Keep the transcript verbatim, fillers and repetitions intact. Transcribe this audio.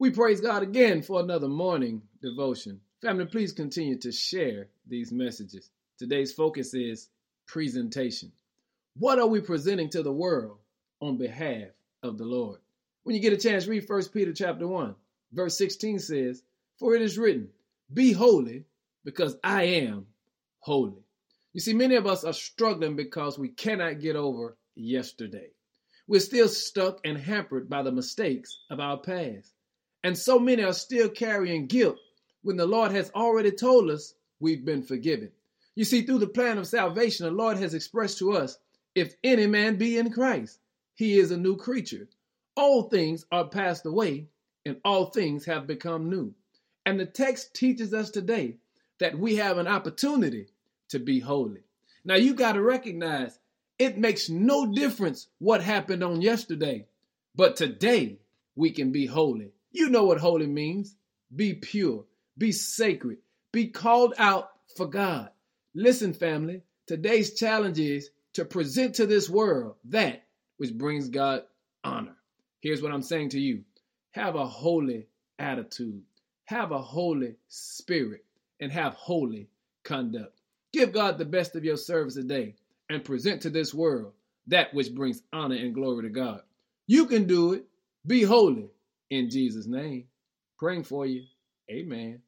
We praise God again for another morning devotion. Family, please continue to share these messages. Today's focus is presentation. What are we presenting to the world on behalf of the Lord? When you get a chance, read First Peter chapter one. Verse sixteen says, "For it is written, be holy because I am holy." You see, many of us are struggling because we cannot get over yesterday. We're still stuck and hampered by the mistakes of our past. And so many are still carrying guilt when the Lord has already told us we've been forgiven. You see, through the plan of salvation, the Lord has expressed to us, if any man be in Christ, he is a new creature. All things are passed away, and all things have become new. And the text teaches us today that we have an opportunity to be holy. Now, you got to recognize it makes no difference what happened on yesterday, but today we can be holy. You know what holy means. Be pure, be sacred, be called out for God. Listen, family, today's challenge is to present to this world that which brings God honor. Here's what I'm saying to you. Have a holy attitude, have a holy spirit, and have holy conduct. Give God the best of your service today and present to this world that which brings honor and glory to God. You can do it. Be holy in Jesus' name. Praying for you. Amen.